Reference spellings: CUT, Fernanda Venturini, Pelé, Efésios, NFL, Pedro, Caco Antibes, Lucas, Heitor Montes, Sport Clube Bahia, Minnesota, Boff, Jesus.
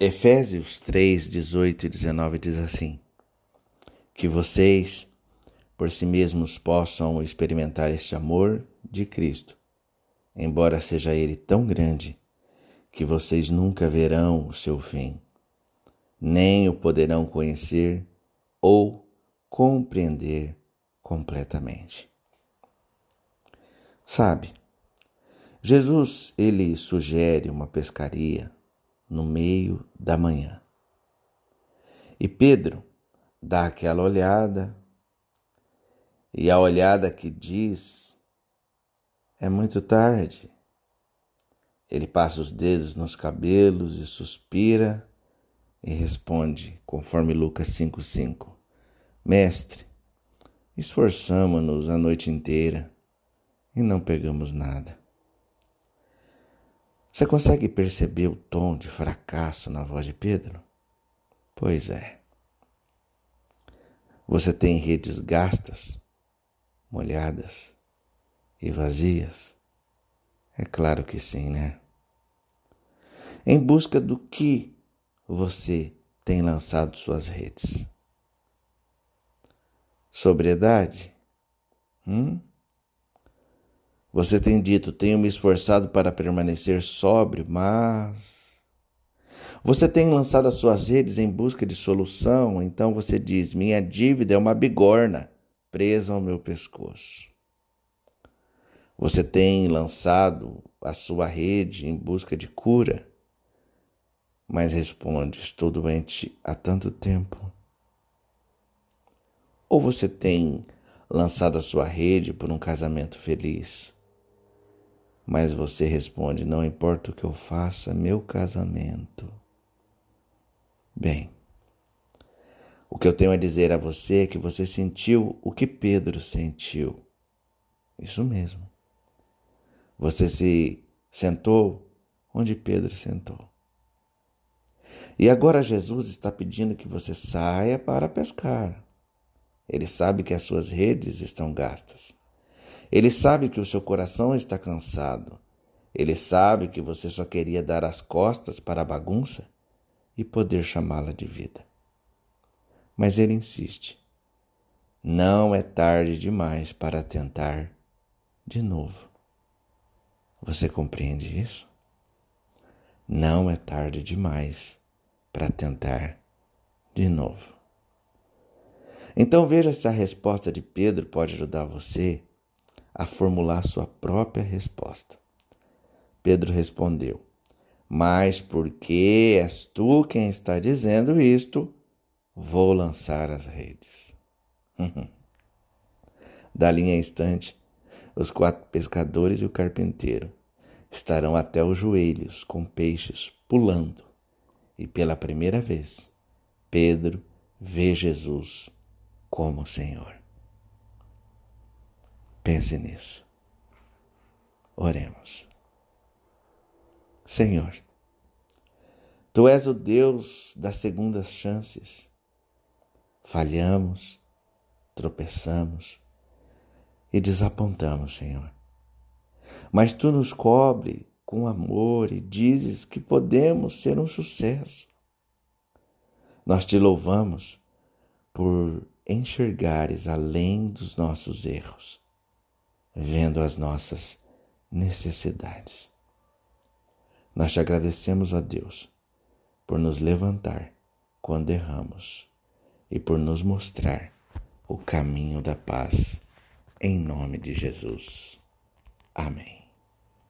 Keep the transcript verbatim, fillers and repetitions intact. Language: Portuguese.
Efésios três, dezoito e dezenove diz assim: que vocês por si mesmos possam experimentar este amor de Cristo, embora seja ele tão grande que vocês nunca verão o seu fim, nem o poderão conhecer ou compreender completamente. Sabe, Jesus, ele sugere uma pescaria no meio da manhã. E Pedro dá aquela olhada, e a olhada que diz: é muito tarde. Ele passa os dedos nos cabelos e suspira e responde, conforme Lucas cinco, cinco: Mestre, esforçamo-nos a noite inteira e não pegamos nada. Você consegue perceber o tom de fracasso na voz de Pedro? Pois é. Você tem redes gastas, molhadas e vazias? É claro que sim, né? Em busca do que você tem lançado suas redes? Sobriedade? Hum? Você tem dito: tenho me esforçado para permanecer sóbrio, mas... Você tem lançado as suas redes em busca de solução, então você diz: minha dívida é uma bigorna presa ao meu pescoço. Você tem lançado a sua rede em busca de cura, mas responde: estou doente há tanto tempo. Ou você tem lançado a sua rede por um casamento feliz, mas você responde: não importa o que eu faça, meu casamento. Bem, o que eu tenho a dizer a você é que você sentiu o que Pedro sentiu. Isso mesmo. Você se sentou onde Pedro sentou. E agora Jesus está pedindo que você saia para pescar. Ele sabe que as suas redes estão gastas. Ele sabe que o seu coração está cansado. Ele sabe que você só queria dar as costas para a bagunça e poder chamá-la de vida. Mas ele insiste. Não é tarde demais para tentar de novo. Você compreende isso? Não é tarde demais para tentar de novo. Então veja se a resposta de Pedro pode ajudar você a formular sua própria resposta. Pedro respondeu: mas porque és tu quem está dizendo isto, vou lançar as redes. Dali em instante, os quatro pescadores e o carpinteiro estarão até os joelhos com peixes pulando. E pela primeira vez, Pedro vê Jesus como o Senhor. Pense nisso. Oremos. Senhor, Tu és o Deus das segundas chances. Falhamos, tropeçamos e desapontamos, Senhor. Mas Tu nos cobre com amor e dizes que podemos ser um sucesso. Nós Te louvamos por enxergares além dos nossos erros, vendo as nossas necessidades. Nós te agradecemos, ó Deus, por nos levantar quando erramos e por nos mostrar o caminho da paz. Em nome de Jesus. Amém.